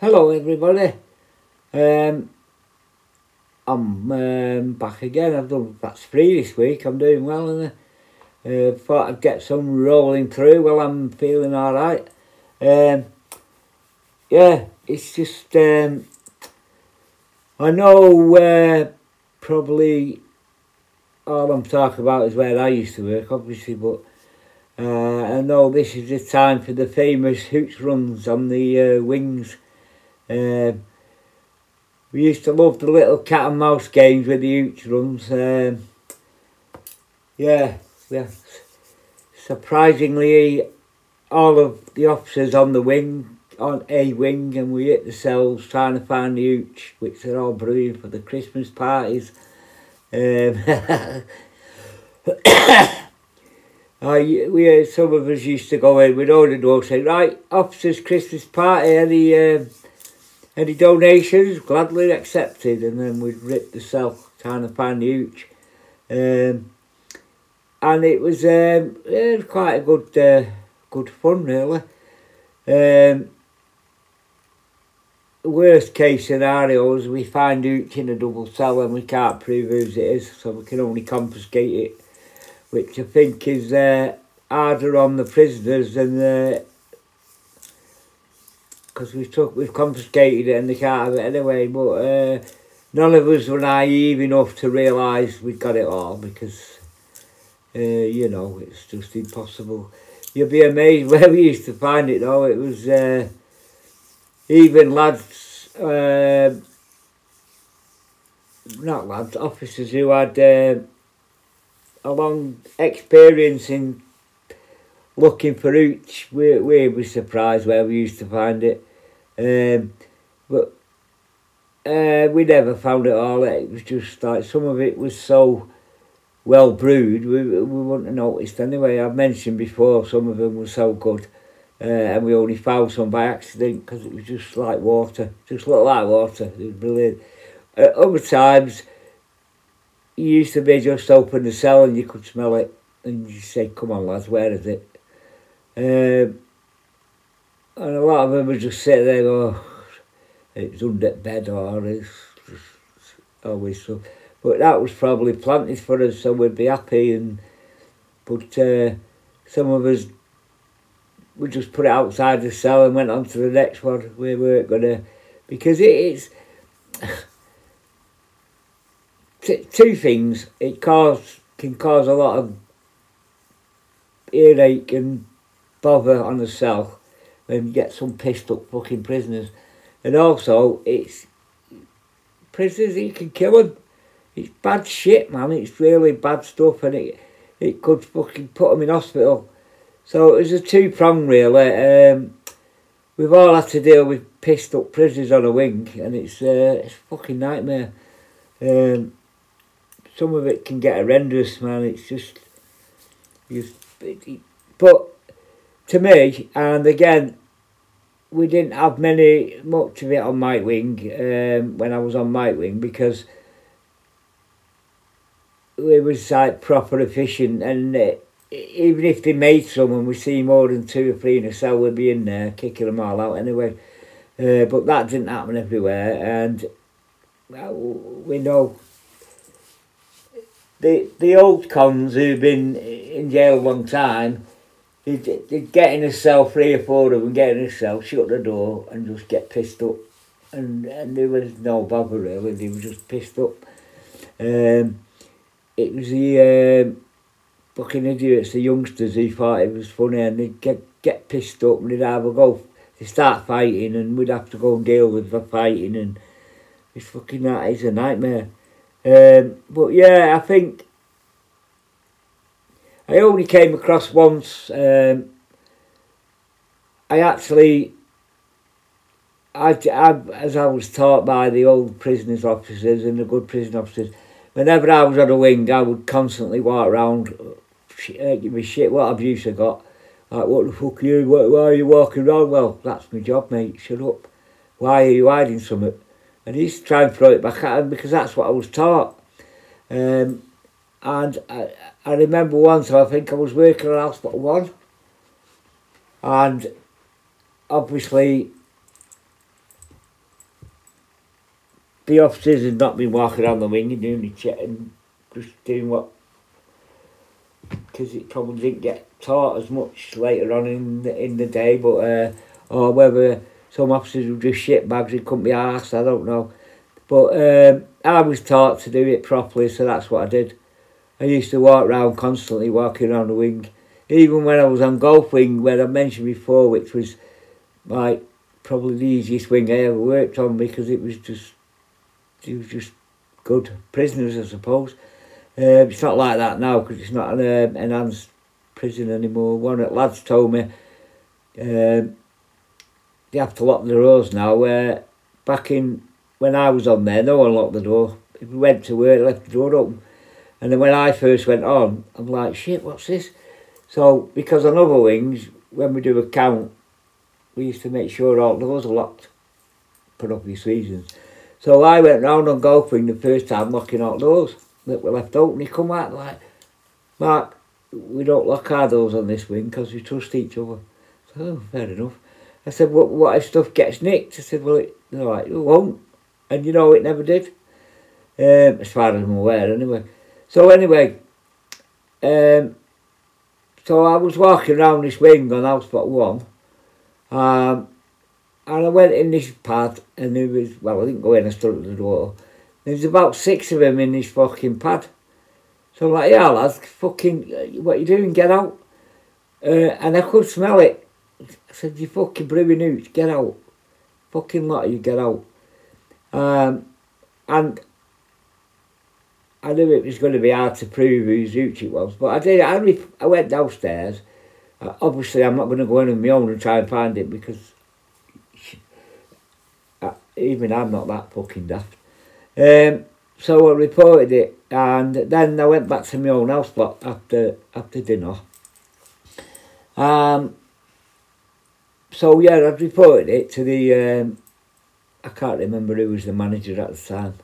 Hello everybody, I'm back again. I've done that's 3 this week. I'm doing well, and I thought I'd get some rolling through. Well, I'm feeling alright. Yeah, it's just I know probably all I'm talking about is where I used to work, obviously, but I know this is the time for the famous Hooch runs on the wings. We used to love the little cat and mouse games with the Hooch runs. Yeah, surprisingly all of the officers on the wing, on a wing, and we hit the cells trying to find the Hooch, which are all brewing for the Christmas parties. Some of us used to go in, we'd order the door, say, right, officers' Christmas party, any donations gladly accepted, and then we'd rip the cell trying to find the Hooch. And it was quite a good fun, really. Worst case scenario is we find Hooch in a double cell and we can't prove whose it is, so we can only confiscate it, which I think is harder on the prisoners than because we've confiscated it and they can't have it anyway. But none of us were naive enough to realise we got it all, because you know, it's just impossible. You'd be amazed where we used to find it though. It was even lads, not lads, officers who had a long experience in looking for Hooch, we were surprised where we used to find it. But we never found it all. It was just like some of it was so well brewed, we wouldn't have noticed anyway. I've mentioned before some of them were so good, and we only found some by accident because it was just like water, just looked like water. It was brilliant. At other times, you used to be just open the cell and you could smell it, and you say, come on lads, where is it? And a lot of them would just sit there and go, it's under bed or it's just always stuff. But that was probably planted for us, so we'd be happy. But some of us would just put it outside the cell and went on to the next one. We weren't going to, because it's two things. It can cause a lot of earache and bother on the cell when you get some pissed up fucking prisoners, and also it's prisoners, you can kill them. It's bad shit, man. It's really bad stuff, and it could fucking put them in hospital. So it was a two-prong, really. We've all had to deal with pissed up prisoners on a wing, and it's a fucking nightmare. Some of it can get horrendous, man. It's just, but to me, and again, we didn't have much of it on Mike Wing when I was on Mike Wing, because it was like proper efficient, and even if they made some and we see more than 2 or 3 in a cell, we'd be in there kicking them all out anyway. But that didn't happen everywhere, and we know the old cons who've been in jail a long time, they'd get in a cell, 3 or 4 of them get in a cell, shut the door and just get pissed up, and there was no bother really, they were just pissed up. It was the fucking idiots, the youngsters, who thought it was funny, and they'd get pissed up and they'd either go, they start fighting and we'd have to go and deal with the fighting, and it's fucking, that is a nightmare. But yeah, I think I only came across once. I, as I was taught by the old prisoners officers and the good prison officers, whenever I was on a wing, I would constantly walk around, give me shit what abuse I got. Like, what the fuck are you? Why are you walking around? Well, that's my job, mate. Shut up. Why are you hiding something? And he used to try and throw it back at him, because that's what I was taught. And I remember once, I think I was working on Hospital 1, and obviously the officers had not been walking around the wing and doing the chatting, just doing what, because it probably didn't get taught as much later on in the day, but or whether some officers were just shit bags and couldn't be arsed, I don't know. But I was taught to do it properly, so that's what I did. I used to walk around constantly, walking around the wing. Even when I was on golf wing, where I mentioned before, which was like probably the easiest wing I ever worked on, because it was just good prisoners, I suppose. It's not like that now, because it's not an enhanced prison anymore. One of the lads told me they have to lock the doors now. Back in when I was on there, no one locked the door. If we went to work, left the door open. And then when I first went on, I'm like, shit, what's this? So, because on other wings, when we do a count, we used to make sure all doors are locked for obvious reasons. So I went round on golf wing the first time locking all doors that were left open. He come out like, Mark, we don't lock our doors on this wing because we trust each other. So, oh, fair enough. I said, well, what if stuff gets nicked? I said, well, they're like, it won't. And you know, it never did. As far as I'm aware, anyway. So anyway, so I was walking around this wing on house block 1, and I went in this pad, and there was, well, I didn't go in, I stood at the door. There was about 6 of them in this fucking pad. So I'm like, yeah, lads, fucking, what are you doing? Get out. And I could smell it. I said, you fucking brewing hooch, get out. Fucking lot of you, get out. And I knew it was going to be hard to prove whose hooch it was, but I did. I went downstairs. Obviously, I'm not going to go in on my own and try and find it, because even I'm not that fucking daft. So I reported it, and then I went back to my own house block after dinner. So yeah, I reported it to the. I can't remember who was the manager at the time.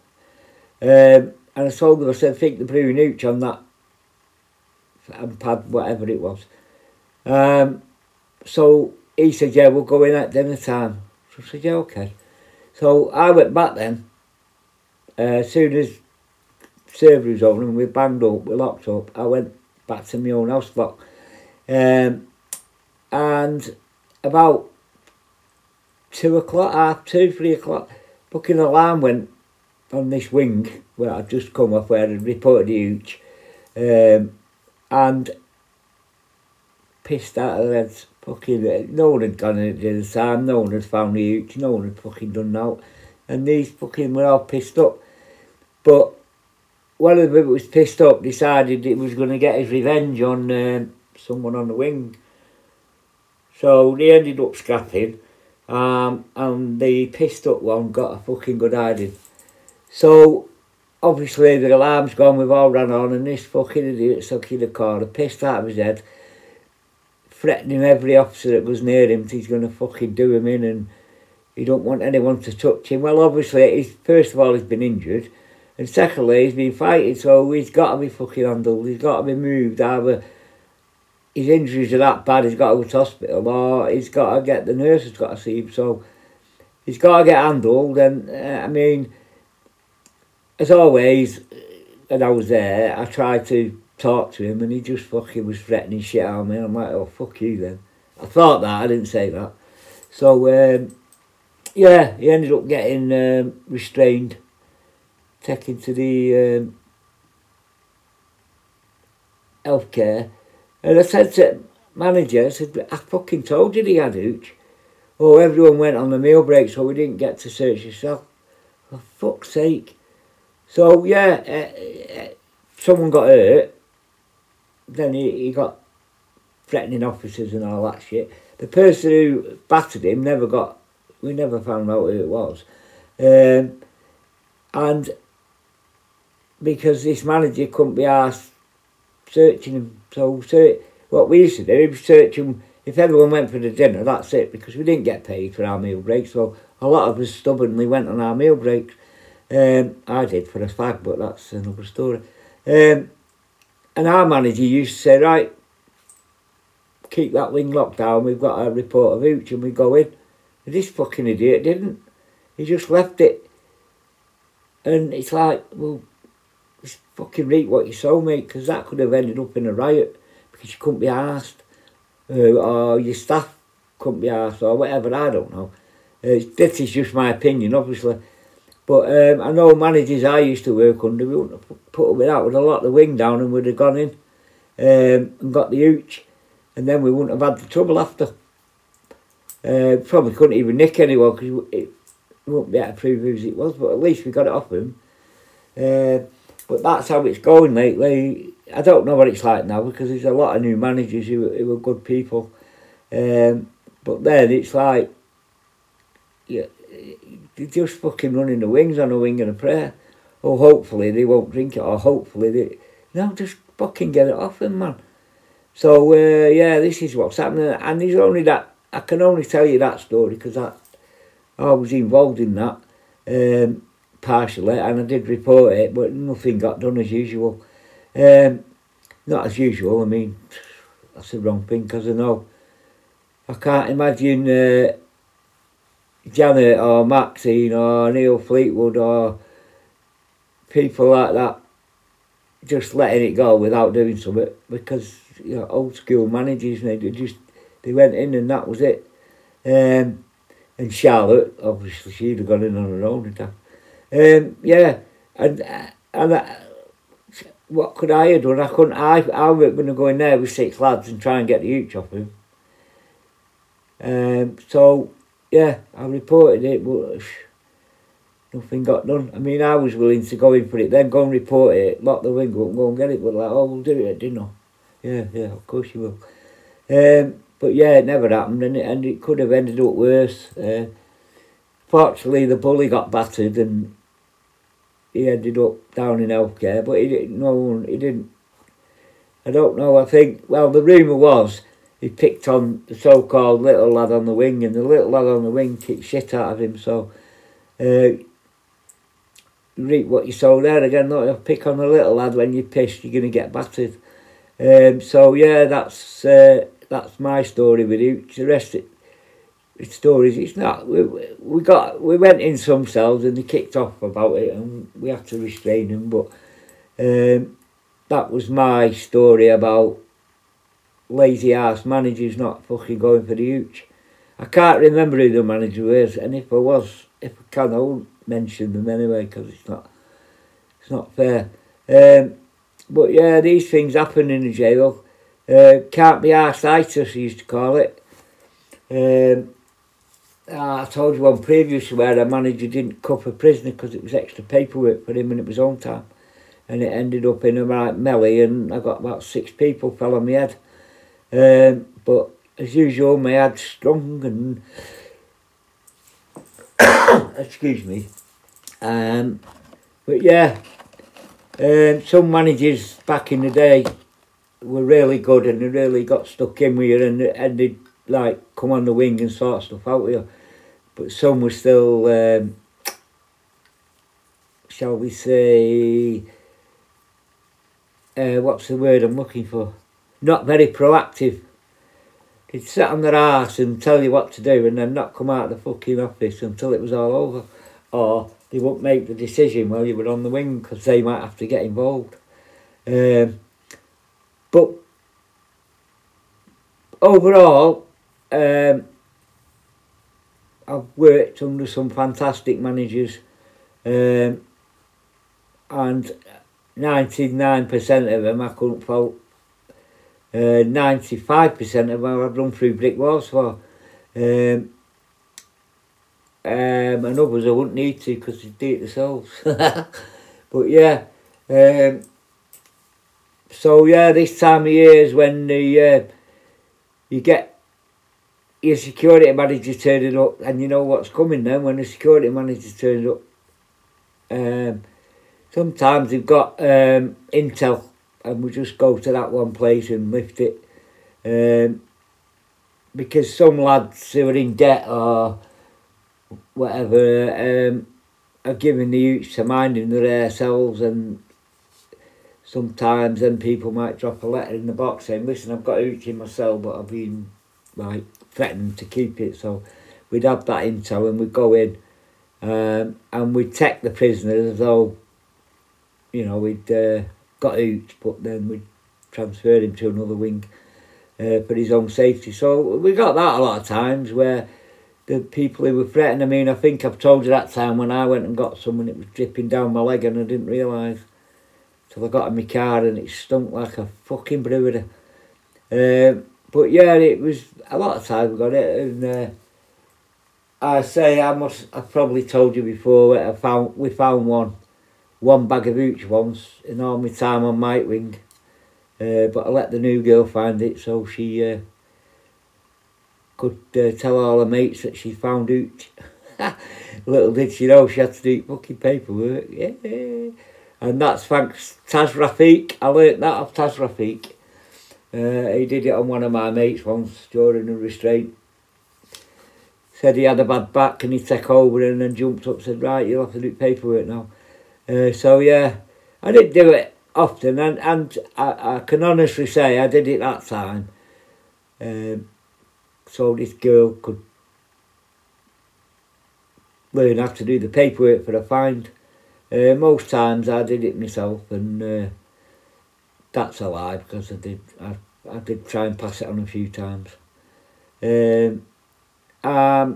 And I told them, I said, think the blue nooch on that and pad, whatever it was. So he said, yeah, we'll go in at dinner time. So I said, yeah, okay. So I went back then. As soon as server was over and we banged up, we locked up, I went back to my own house block. And about 2 o'clock, 3 o'clock, fucking alarm went on this wing where I'd just come off, where I'd reported the hooch, and pissed out of their heads. Fucking no one had gone in at the other time, no one had found the hooch, no one had fucking done out, and these fucking were all pissed up. But one of them that was pissed up decided it was going to get his revenge on someone on the wing, so they ended up scrapping, and the pissed up one got a fucking good hiding. So obviously the alarm's gone, we've all ran on, and this fucking idiot's stuck in the corner, pissed out of his head, threatening every officer that was near him he's going to fucking do him in, and he don't want anyone to touch him. Well, obviously, he's, first of all, he's been injured, and secondly, he's been fighting, so he's got to be fucking handled, he's got to be moved, either his injuries are that bad, he's got to go to hospital, or he's got to get, the nurse has got to see him, so he's got to get handled, and, I mean, as always, when I was there, I tried to talk to him, and he just fucking was threatening shit out of me. I'm like, oh, fuck you then. I thought that, I didn't say that. So, yeah, he ended up getting restrained, taken to the healthcare. And I said to manager, I said, I fucking told you he had hooch. Oh, everyone went on the meal break, so we didn't get to search his cell. For fuck's sake. So, yeah, someone got hurt, then he got threatening officers and all that shit. The person who battered him never got, we never found out who it was. And because this manager couldn't be arsed searching him, so what we used to do, he was searching, if everyone went for the dinner, that's it, because we didn't get paid for our meal breaks, so a lot of us stubbornly went on our meal breaks. I did for a fag, but that's another story. And our manager used to say, right, keep that wing locked down, we've got a report of hooch, and we go in. And this fucking idiot didn't. He just left it. And it's like, well, just fucking reap what you sow, mate, because that could have ended up in a riot because you couldn't be arsed, or your staff couldn't be arsed, or whatever, I don't know. This is just my opinion, obviously. But I know managers I used to work under, we wouldn't have put up with that, we'd have locked the wing down and we'd have gone in and got the hooch, and then we wouldn't have had the trouble after. Probably couldn't even nick anyone because it wouldn't be able to prove whose it was, but at least we got it off him. But that's how it's going lately. I don't know what it's like now because there's a lot of new managers who are good people. But then it's like, yeah, they're just fucking running the wings on a wing and a prayer. Or hopefully they won't drink it, or hopefully they... No, just fucking get it off him, man. So, yeah, this is what's happening. And there's only that... I can only tell you that story because I was involved in that partially, and I did report it, but nothing got done as usual. Not as usual, I mean, that's the wrong thing, because I know I can't imagine Janet or Maxine or Neil Fleetwood or people like that just letting it go without doing something, because, you know, old school managers, they just... They went in and that was it. And Charlotte, obviously, she'd have gone in on her own and that. Yeah, and what could I have done? I couldn't. I was going to go in there with six lads and try and get the hooch off him. So yeah, I reported it, but nothing got done. I mean, I was willing to go in for it, then go and report it, lock the window up, and go and get it. But like, oh, we'll do it, didn't I? Yeah, of course you will. But yeah, it never happened, and it could have ended up worse. Fortunately, the bully got battered, and he ended up down in healthcare. But he didn't. I don't know. I think, well, the rumour was he picked on the so-called little lad on the wing, and the little lad on the wing kicked shit out of him. So, reap what you sow there again. Not pick on the little lad when you're pissed. You're gonna get battered. So yeah, that's. That's my story with hooch. The rest of it's stories. It's not. We went in some cells and they kicked off about it, and we had to restrain them. But that was my story about lazy ass managers not fucking going for the hooch. I can't remember who the manager was, and if I can, I won't mention them anyway because it's not fair. But yeah, these things happen in the jail. Can't be arsitis, he used to call it. I told you on previous where a manager didn't cuff a prisoner because it was extra paperwork for him and it was on time, and it ended up in a right melee, and I got about six people fell on my head. But as usual, my head strung and excuse me. But yeah, some managers back in the day were really good, and they really got stuck in with you, and they'd like come on the wing and sort stuff out with you. But some were still, shall we say, what's the word I'm looking for? Not very proactive. They'd sit on their arse and tell you what to do, and then not come out of the fucking office until it was all over. Or they wouldn't make the decision while you were on the wing because they might have to get involved. But overall, I've worked under some fantastic managers, and 99% of them I couldn't fault. 95% of them I've run through brick walls for. And others I wouldn't need to because they do it themselves. But yeah. So yeah, this time of year is when the you get your security manager turning up, and you know what's coming then when the security manager turns up. Sometimes they've got intel, and we just go to that one place and lift it, because some lads who are in debt or whatever are giving the hooch to minding their selves, and sometimes then people might drop a letter in the box saying, listen, I've got hooch in my cell, but I've been like threatened to keep it. So we'd have that intel and we'd go in And we'd take the prisoners as though, you know, we'd got Hooch, but then we'd transfer him to another wing for his own safety. So we got that a lot of times where the people who were threatened, I mean, I think I've told you that time when I went and got someone, it was dripping down my leg and I didn't realise till I got in my car and it stunk like a fucking brewery. But yeah, it was a lot of time we got it, and I say I've probably told you before, we found one bag of Hooch once in all my time on Mike Wing, but I let the new girl find it so she could tell all her mates that she found Hooch. Little did she know she had to do fucking paperwork, yeah. And that's thanks Taz Rafiq. I learnt that off Taz Rafiq. He did it on one of my mates once during a restraint. Said he had a bad back and he took over and then jumped up and said, right, you'll have to do paperwork now. So yeah, I didn't do it often, and I can honestly say I did it that time. So this girl could learn how to do the paperwork for a fine. Most times I did it myself, and that's a lie because I did try and pass it on a few times. Yeah,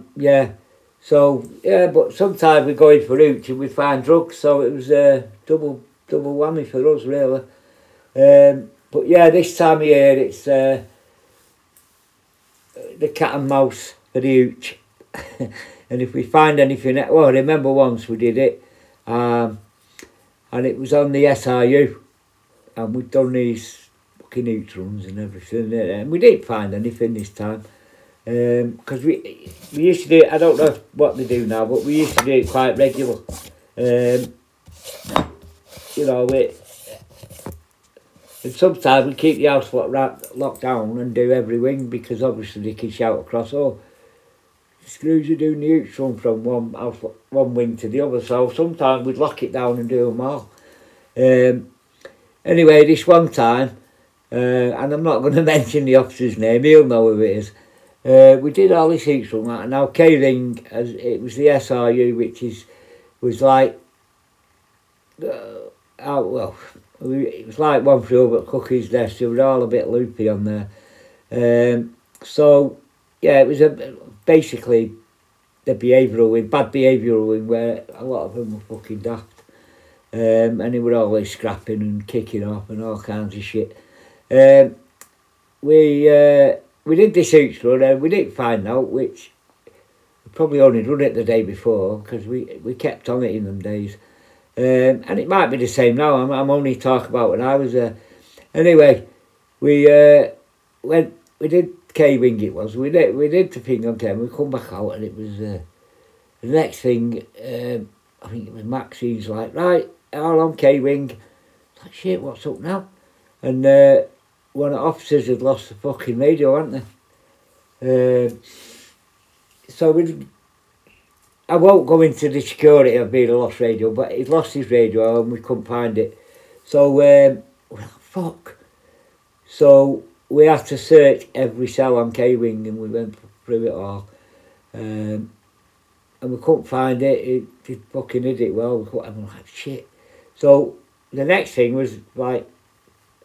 so yeah, but sometimes we go in for Hooch and we find drugs, so it was a double whammy for us really. But yeah, this time of year it's the cat and mouse for the Hooch. And if we find anything, well, I remember once we did it, and it was on the SRU. And we'd done these fucking Hooch runs and everything, and we didn't find anything this time. Because we used to do it, I don't know what they do now, but we used to do it quite regular. You know, and sometimes we keep the house locked down and do every wing, because obviously they can shout across, oh, screws are doing the Hooch run from one wing to the other. So sometimes we'd lock it down and do them all. Anyway, this one time, and I'm not going to mention the officer's name, he'll know who it is. We did all this Hooch run, and now K-Ring, as it was the SRU, which was like, it was like one for all but cookies desk. They were all a bit loopy on there. So yeah, it was basically the behavioural wing, bad behavioural wing, where a lot of them were fucking daft. And they were always scrapping and kicking off and all kinds of shit. We did this Hooch run, and we didn't find out, which we probably only done it the day before, because we kept on it in them days. And it might be the same now, I'm only talking about when I was there. Anyway, we did K-Wing it was, we did the thing on K-Wing, we come back out and it was, the next thing, I think it was Maxine's like, right, all on K-Wing. Like, shit, what's up now? And one of the officers had lost the fucking radio, hadn't they? So I won't go into the security of being a lost radio, but he'd lost his radio and we couldn't find it. So we're like, fuck. So we had to search every cell on K-Wing, and we went through it all. And we couldn't find it. It fucking did it well. I'm like, shit. So the next thing was like,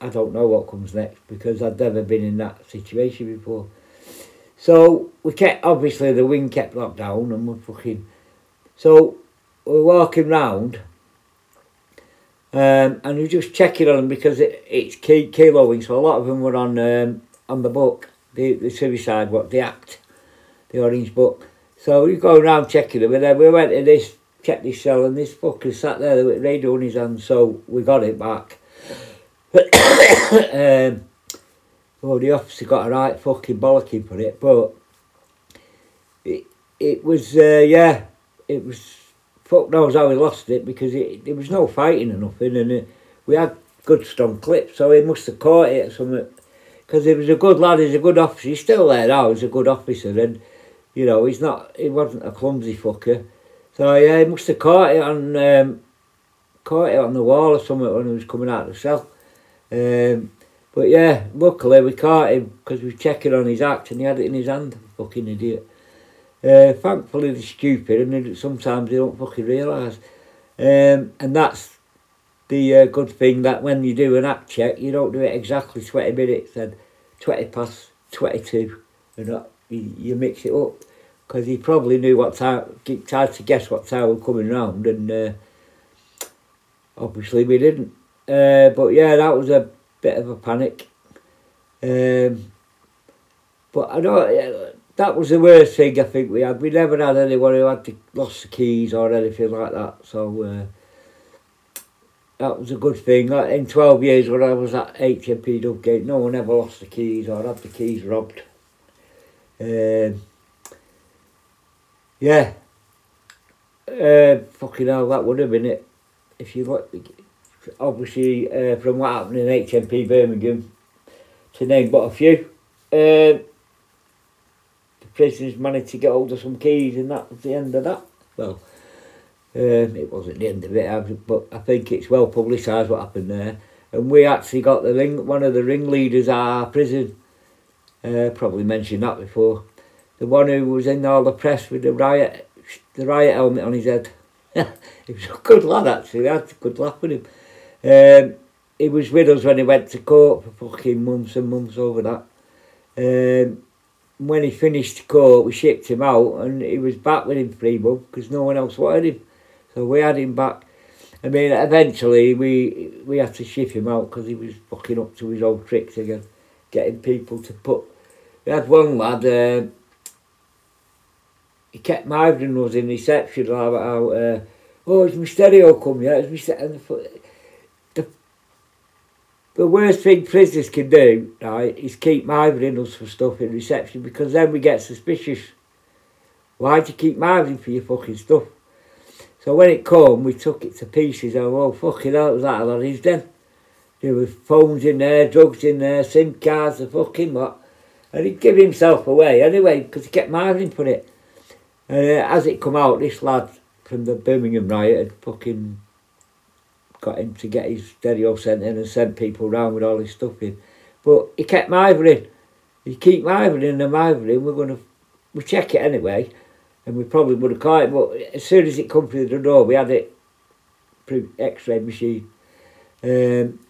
I don't know what comes next, because I'd never been in that situation before. So we kept, obviously the wing kept locked down, and we're fucking, so we're walking round, and we're just checking on them, because it's kilo wing, so a lot of them were on the book, the suicide book, the act, the orange book. So we go around checking them, and then we went to this, checked this cell, and this fucker sat there with radio in his hand, so we got it back. Well, the officer got a right fucking bollocking for it, but it was, yeah, it was, fuck knows how he lost it, because there was no fighting or nothing, and we had good strong clips, so he must have caught it or something, because he was a good lad, he's a good officer, he's still there now, he's a good officer, and you know, he wasn't a clumsy fucker. So yeah, he must have caught it on the wall or something when he was coming out of the cell. But yeah, luckily we caught him, because we were checking on his act and he had it in his hand, fucking idiot. Thankfully they're stupid and they, sometimes they don't fucking realise. And that's the good thing, that when you do an app check, you don't do it exactly 20 minutes and 20 past 22 and not, you mix it up. Because he probably knew what time, tried to guess what time was coming round, and obviously we didn't. But yeah, that was a bit of a panic. But I know that was the worst thing I think we had. We never had anyone who had lost the keys or anything like that. So that was a good thing. Like in 12 years when I was at HMP Dubgate, no one ever lost the keys or had the keys robbed. Yeah, fucking hell, that would have been it. If you got, obviously, from what happened in HMP Birmingham, to name but a few, the prisoners managed to get hold of some keys, and that was the end of that. Well, it wasn't the end of it, but I think it's well publicised what happened there. And we actually got the one of the ringleaders at our prison. Probably mentioned that before. The one who was in all the press with the riot helmet on his head. He was a good lad, actually. I had a good laugh with him. He was with us when he went to court for fucking months and months over that. When he finished court, we shipped him out, and he was back with him 3 months because no one else wanted him. So we had him back. I mean, eventually we had to ship him out because he was fucking up to his old tricks again, getting people to put. We had one lad. He kept mouthing us in reception about, oh, it's Mysterio come, yeah, it's Mysterio. The worst thing prisoners can do, right, is keep mouthing us for stuff in reception, because then we get suspicious. Why do you keep mouthing for your fucking stuff? So when it come, we took it to pieces, and oh, fucking hell, it was that lad, he's done. There were phones in there, drugs in there, SIM cards, the fucking lot. And he'd give himself away anyway, because he kept mouthing for it. And as it come out, this lad from the Birmingham riot had fucking got him to get his stereo sent in and sent people round with all his stuff in. But he kept mithering. He keep mithering and mithering. We check it anyway, and we probably would have caught it. But as soon as it come through the door, we had it through X-ray machine. I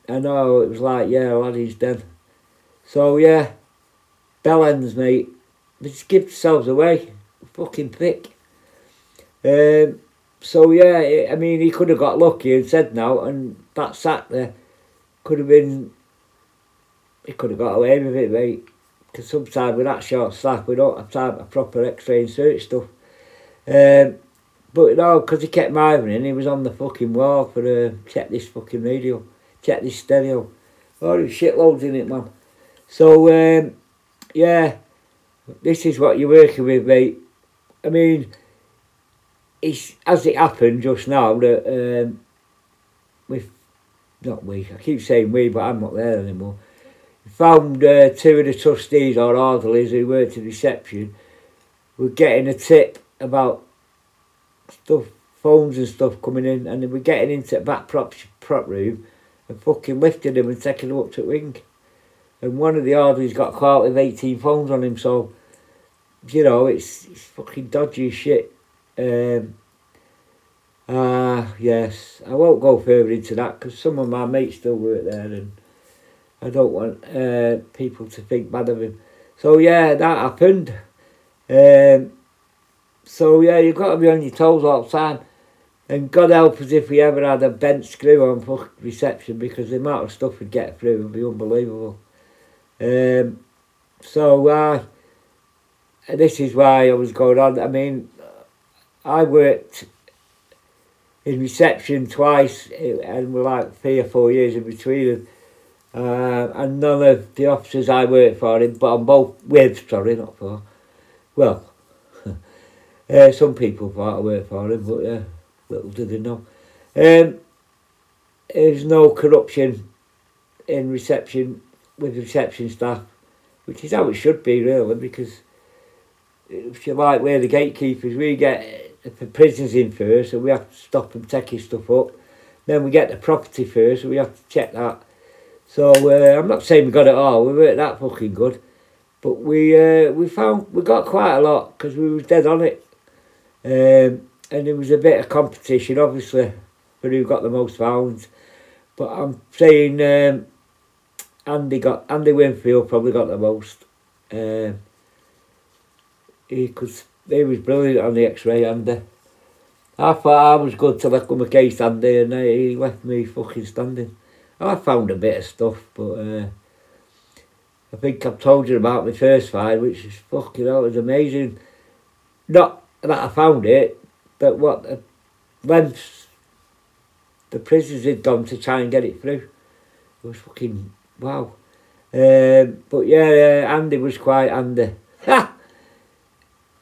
know it was like, yeah, lad, he's dead. So yeah, bell ends, mate. We just give ourselves away. Fucking thick. So yeah, I mean, he could have got lucky and said no, and that sack there could have been. He could have got away with it, mate. Because sometimes with that short staff, we don't have time for proper X-ray and search stuff. But no, because he kept mithering, he was on the fucking wall for check this fucking radio, check this stereo. Oh, there's shitloads in it, man. So yeah, this is what you're working with, mate. I mean, it's as it happened just now that I keep saying we, but I'm not there anymore. We found two of the trustees or orderlies who worked in reception were getting a tip about stuff, phones and stuff coming in, and they were getting into the back prop room and fucking lifting them and taking them up to the wing. And one of the orderlies got caught with 18 phones on him, so. You know, it's fucking dodgy shit. Yes, I won't go further into that because some of my mates still work there and I don't want people to think bad of him. So yeah, that happened. So yeah, you've got to be on your toes all the time. And God help us if we ever had a bent screw on fucking reception, because the amount of stuff we'd get through would be unbelievable. And this is why I was going on. I mean, I worked in reception twice, and we're like 3 or 4 years in between. And none of the officers I worked for, but I'm both with, sorry, not for. Well, some people thought I worked for him, but little did they know. There's no corruption in reception with reception staff, which is how it should be, really, because. If you like, we're the gatekeepers. We get the prisoners in first, and we have to stop them taking stuff up. Then we get the property first, and we have to check that. So I'm not saying we got it all. We weren't that fucking good. But we got quite a lot because we was dead on it, and there was a bit of competition obviously for who got the most pounds. But I'm saying Andy Winfield probably got the most. He was brilliant on the X-ray, Andy. I thought I was good till I come a case Andy, and he left me fucking standing. I found a bit of stuff, but. I think I've told you about my first fight, which is fucking hell, it was amazing. Not that I found it, but what the lengths the prisoners had gone to try and get it through. It was fucking wow. But yeah, Andy was quite Andy. Ha!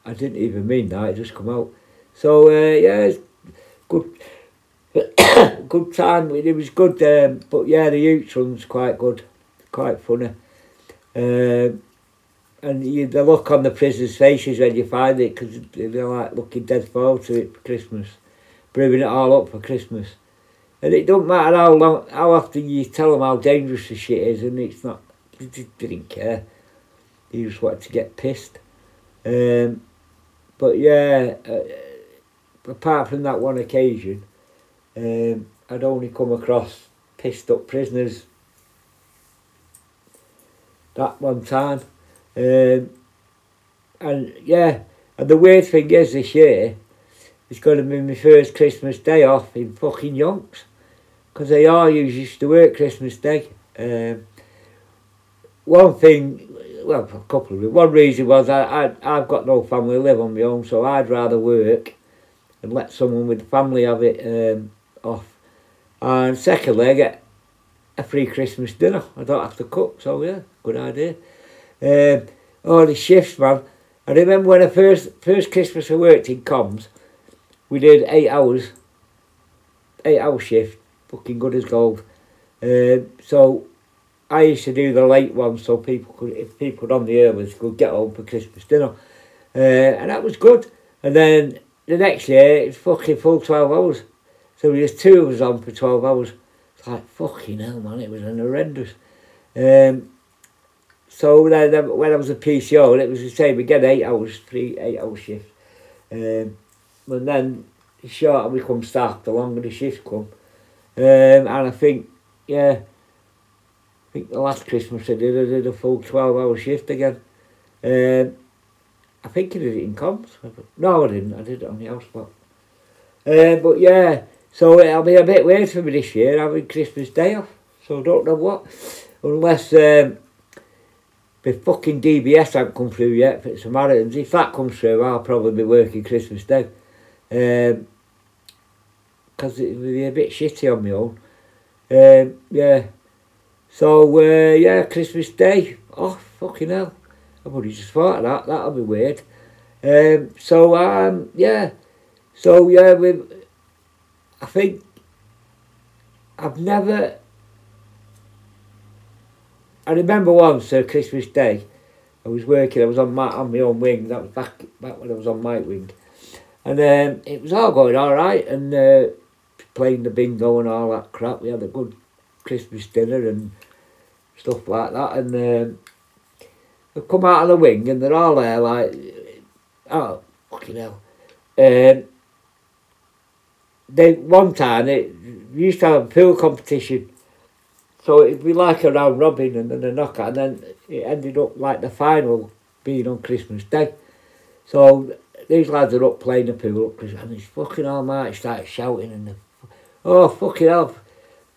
I didn't even mean that, it just come out. So yeah, it's good. Good time, it was good. But yeah, the youth one's quite good, quite funny. And the look on the prisoners' faces when you find it, because they're like looking dead forward to it for Christmas, brewing it all up for Christmas. And it don't matter how often you tell them how dangerous the shit is, and it's not, they didn't care. They just wanted to get pissed. But yeah, apart from that one occasion, I'd only come across pissed up prisoners that one time. And yeah, and the weird thing is this year, it's going to be my first Christmas day off in fucking yonks, because they all used to work Christmas Day. One reason was I've got no family, live on my own, so I'd rather work and let someone with the family have it off. And secondly, I get a free Christmas dinner, I don't have to cook, so yeah, good idea. The shifts, man. I remember when I first Christmas I worked in comms, we did 8 hour shift, fucking good as gold. So I used to do the late one so if people on the early could get home for Christmas dinner. And that was good. And then the next year it was fucking full 12 hours. So we just two of us on for 12 hours. It's like fucking hell, man, it was horrendous. So then when I was a PCO, it was the same again, 8 hours, 8 hour shift. And then the shorter we come staff, the longer the shifts come. And I think the last Christmas I did a full 12-hour shift again. I think I did it in comms. No, I didn't. I did it on the house block. But yeah, so it'll be a bit weird for me this year having Christmas Day off. So I don't know what, unless. The fucking DBS hasn't come through yet for Samaritans. If that comes through, I'll probably be working Christmas Day. Because it would be a bit shitty on my own. Yeah. So, yeah, Christmas Day. Oh, fucking hell. I've already just thought of that. That'll be weird. Yeah. So, yeah, I think I've never... I remember once, Christmas Day, I was on my own wing, that was back when I was on Mike Wing. And it was all going all right, and playing the bingo and all that crap. We had a good Christmas dinner and stuff like that. And I come out of the wing and they're all there like, oh, fucking hell. One time, we used to have a pool competition. So it'd be like a round robin and then a knockout, and then it ended up like the final being on Christmas Day. So these lads are up playing the pool up Christmas, and it's fucking almighty started shouting and oh fucking hell.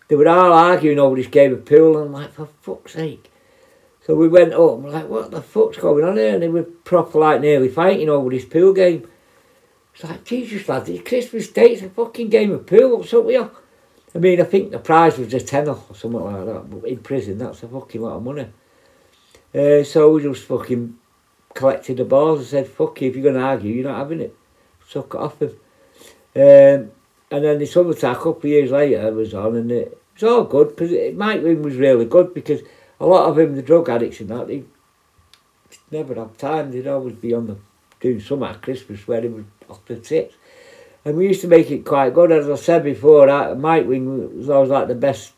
They were all arguing over this game of pool, and I'm like, for fuck's sake. So we went up and we're like, what the fuck's going on here? And they were proper like nearly fighting over this pool game. It's like, Jesus lads, it's Christmas Day, it's a fucking game of pool, what's up with you? I mean, I think the prize was a tenner or something like that, but in prison, that's a fucking lot of money. So we just fucking collected the balls and said, fuck you, if you're going to argue, you're not having it. Suck it off him. And then this other time, a couple of years later, I was on, and it was all good, because Mike Wing was really good, because a lot of them, the drug addicts and that, they never have time, they'd always be on doing something at Christmas where they were off the tits. And we used to make it quite good, as I said before. Mike Wing was always like the best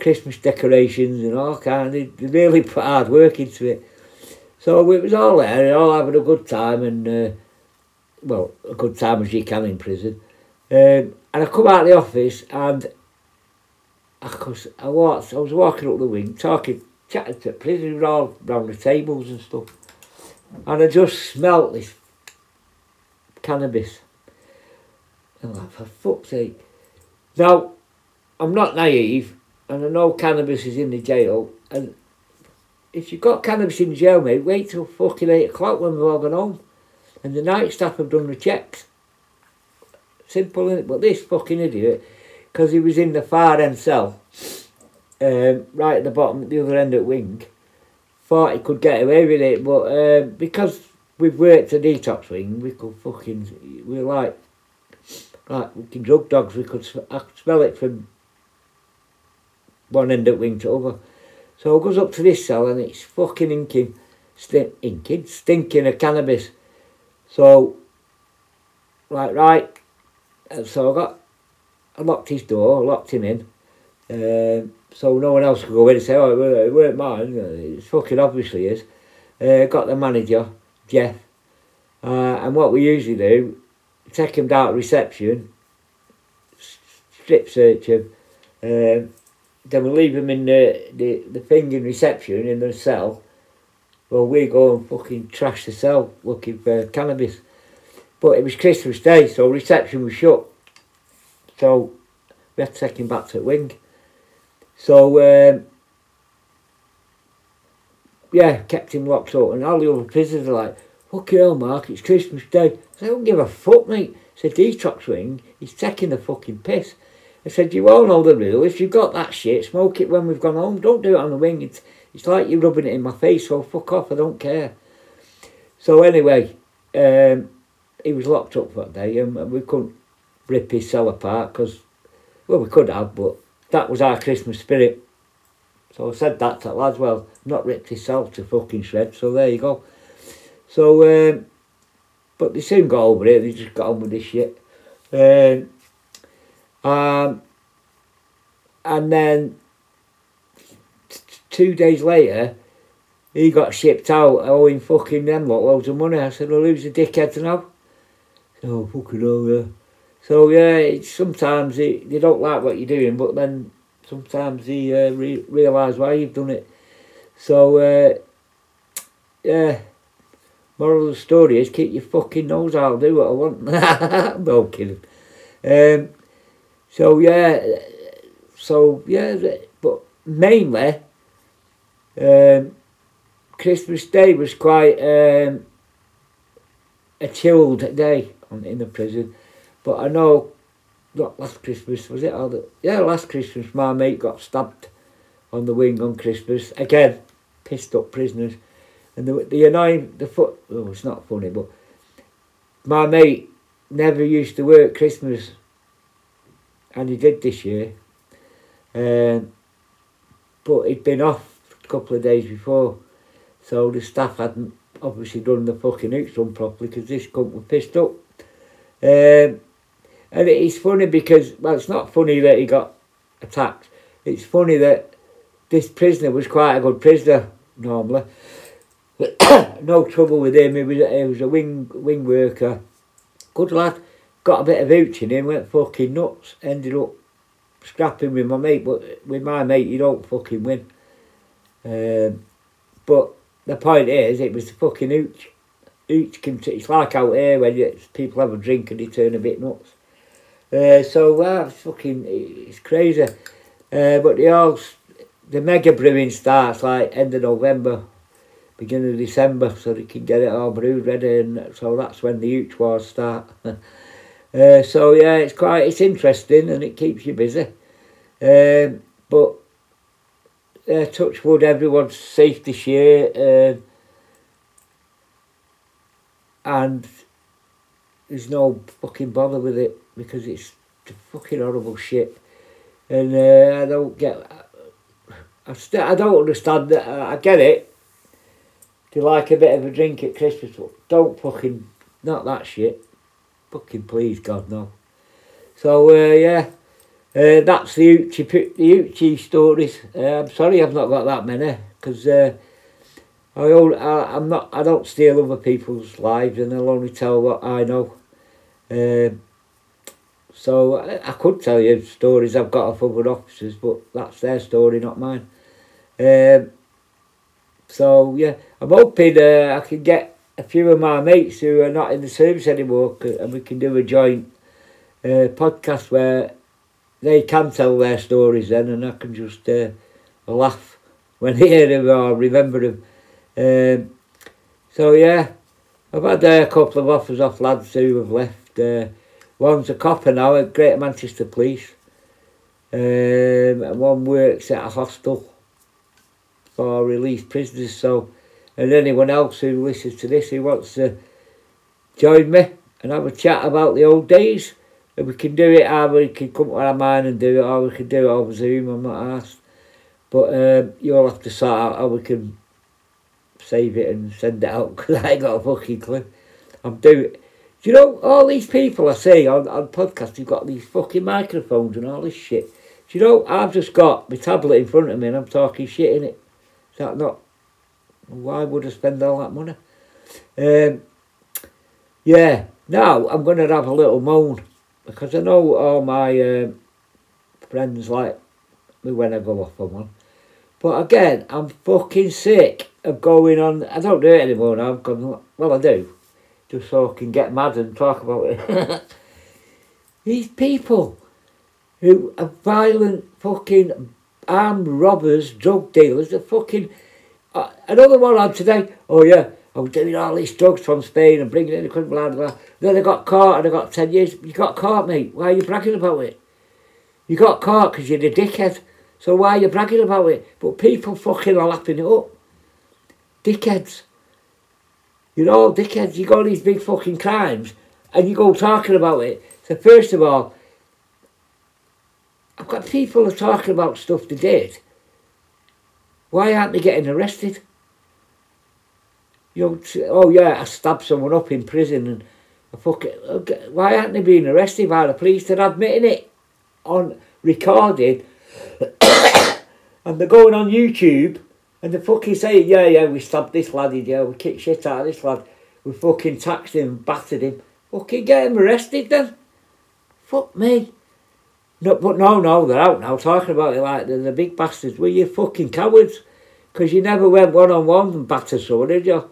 Christmas decorations and all kind. They really put hard work into it. So it was all there, and all having a good time, and, well, a good time as you can in prison. And I come out of the office, and I was walking up the wing, chatting to prisoners all round the tables and stuff. And I just smelt this cannabis. I'm like, for fuck's sake. Now, I'm not naive, and I know cannabis is in the jail, and if you've got cannabis in the jail, mate, wait till fucking 8 o'clock when we've all gone home. And the night staff have done the checks. Simple, innit? But this fucking idiot, because he was in the far end cell, right at the bottom, at the other end of the wing, thought he could get away with it, but because we've worked a detox wing, we're like fucking drug dogs, I could smell it from one end of the wing to the other. So it goes up to this cell and it's fucking stinking of cannabis. So, right. And so I locked his door, locked him in. So no one else could go in and say, oh, it weren't mine. It fucking obviously is. Got the manager, Jeff. And what we usually do, take him down to reception, strip search him. Then we leave him in the thing in reception, in the cell. Well, we go and fucking trash the cell looking for cannabis. But it was Christmas Day, so reception was shut. So we had to take him back to the wing. So, kept him locked up. And all the other prisoners are like, fucking hell, Mark, it's Christmas Day. I said, I don't give a fuck, mate. It's a detox wing. He's taking the fucking piss. I said, you all know the rule. If you've got that shit, smoke it when we've gone home. Don't do it on the wing. It's like you're rubbing it in my face, so fuck off, I don't care. So anyway, he was locked up that day, and we couldn't rip his cell apart, because, well, we could have, but that was our Christmas spirit. So I said that to the lads, well, not ripped his cell to fucking shreds, so there you go. So, but they soon got over it, they just got on with this shit. And then 2 days later, he got shipped out owing fucking them loads of money. I said, well, who's the dickhead to know? Oh, fucking hell, yeah. So, yeah, sometimes they don't like what you're doing, but then sometimes they realise why you've done it. So, yeah, moral of the story is keep your fucking nose out, I'll do what I want. No, I'm kidding. But mainly, Christmas Day was quite a chilled day in the prison. But I know, not last Christmas, was it? Last Christmas, my mate got stabbed on the wing on Christmas. Again, pissed up prisoners. And it's not funny, but my mate never used to work Christmas, and he did this year. But he'd been off a couple of days before, so the staff hadn't obviously done the fucking hooch run properly, because this cunt was pissed up. And it's funny because, well, it's not funny that he got attacked. It's funny that this prisoner was quite a good prisoner, normally. No trouble with him, he was a wing worker. Good lad, got a bit of hooch in him, went fucking nuts, ended up scrapping with my mate, but with my mate you don't fucking win. But the point is, it was the fucking hooch. Hooch it's like out here when people have a drink and they turn a bit nuts. It's crazy. But the mega brewing starts like end of November, beginning of December, so they can get it all brewed ready, and so that's when the hooch wars start. It's interesting and it keeps you busy. But touch wood, everyone's safe this year, and there's no fucking bother with it because it's fucking horrible shit. And I don't understand that. I get it. Do you like a bit of a drink at Christmas? Don't fucking, not that shit. Fucking please, God, no. So, that's the Uchi stories. I'm sorry I've not got that many, because I don't steal other people's lives, and I'll only tell what I know. So I could tell you stories I've got off other officers, but that's their story, not mine. So yeah, I'm hoping I can get a few of my mates who are not in the service anymore, and we can do a joint podcast where they can tell their stories then, and I can just laugh when I hear them or remember them. So yeah, I've had a couple of offers off lads who have left. One's a copper now at Greater Manchester Police, and one works at a hostel for released prisoners. So, and anyone else who listens to this who wants to join me and have a chat about the old days, and we can do it either we can come to our mind and do it, or we can do it over Zoom. I'm not asked, but you'll have to sort out how we can save it and send it out, because I ain't got a fucking clue. I'm doing. Do you know, all these people I see on podcasts, you've got these fucking microphones and all this shit. Do you know, I've just got my tablet in front of me and I'm talking shit in it. Is that not... Why would I spend all that money? Yeah, now I'm going to have a little moan, because I know all my friends like me when I go off on one. But again, I'm fucking sick of going on... I don't do it anymore now, because, well, I do. Just so I can get mad and talk about it. These people who are violent fucking armed robbers, drug dealers, they're fucking... another one on today, oh yeah, I was doing all these drugs from Spain and bringing it in the country, blah, blah, blah. Then I got caught and I got 10 years. You got caught, mate. Why are you bragging about it? You got caught because you're the dickhead. So why are you bragging about it? But people fucking are lapping it up. Dickheads. You're all dickheads, you got all these big fucking crimes and you go talking about it. So first of all, I've got people who are talking about stuff they did. Why aren't they getting arrested? You know, oh yeah, I stabbed someone up in prison and I fucking... Why aren't they being arrested by the police? They're admitting it on recording and they're going on YouTube. And they fucking say, yeah, we stabbed this lad, yeah, we kicked shit out of this lad, we fucking taxed him, battered him. Fucking get him arrested then. Fuck me. No, but no, they're out now talking about it like they're the big bastards. Well, you fucking cowards, because you never went one-on-one and battered someone, did you?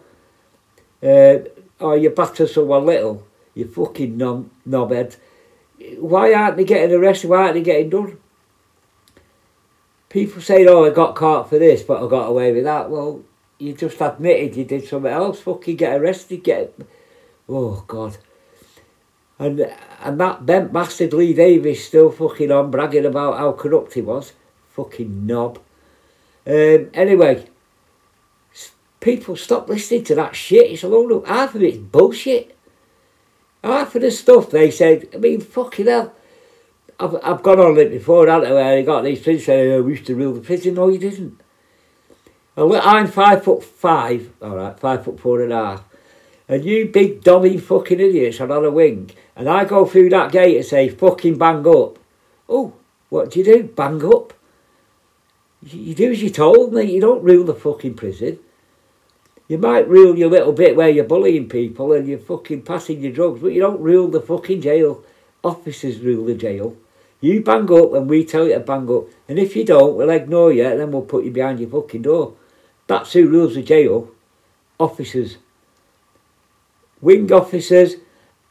Or you battered someone little, you fucking knobhead. Why aren't they getting arrested? Why aren't they getting done? People say, oh, I got caught for this, but I got away with that. Well, you just admitted you did something else. Fucking get arrested, Oh, God. And that bent bastard Lee Davis still fucking on, bragging about how corrupt he was. Fucking knob. Anyway, people, stop listening to that shit. It's a load of... Half of it's bullshit. Half of the stuff they said, I mean, fucking hell. I've gone on it before, haven't I, where I got these prisoners saying, oh, we used to rule the prison. No, you didn't. I'm 5'5", all right, 5'4.5, and you big dummy fucking idiots are on a wing, and I go through that gate and say, fucking bang up. Oh, what do you do? Bang up? You do as you're told, mate. You don't rule the fucking prison. You might rule your little bit where you're bullying people and you're fucking passing your drugs, but you don't rule the fucking jail. Officers rule the jail. You bang up and we tell you to bang up. And if you don't, we'll ignore you and then we'll put you behind your fucking door. That's who rules the jail. Officers. Wing officers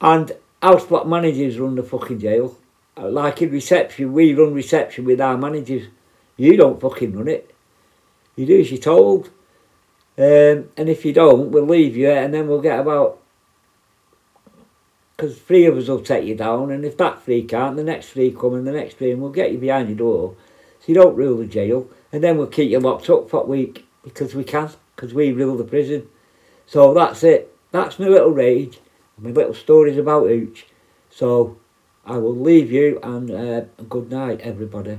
and house block managers run the fucking jail. Like in reception, we run reception with our managers. You don't fucking run it. You do as you're told. And if you don't, we'll leave you and then we'll get about... Because three of us will take you down, and if that three can't, the next three come and the next three, and we'll get you behind your door. So you don't rule the jail, and then we'll keep you locked up for a week, because we can, because we rule the prison. So that's it. That's my little rage, my little stories about Hooch. So I will leave you, and good night, everybody.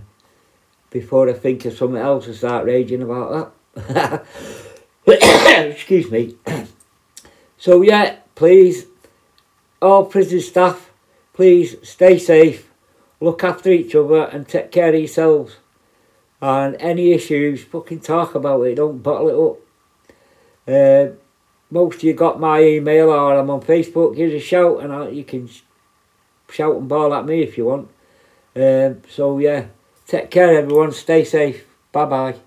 Before I think of something else and start raging about that. Excuse me. So yeah, please... All prison staff, please stay safe, look after each other and take care of yourselves. And any issues, fucking talk about it, don't bottle it up. Most of you got my email, or I'm on Facebook. Give us a shout, and you can shout and bawl at me if you want. So yeah, take care everyone, stay safe, bye bye.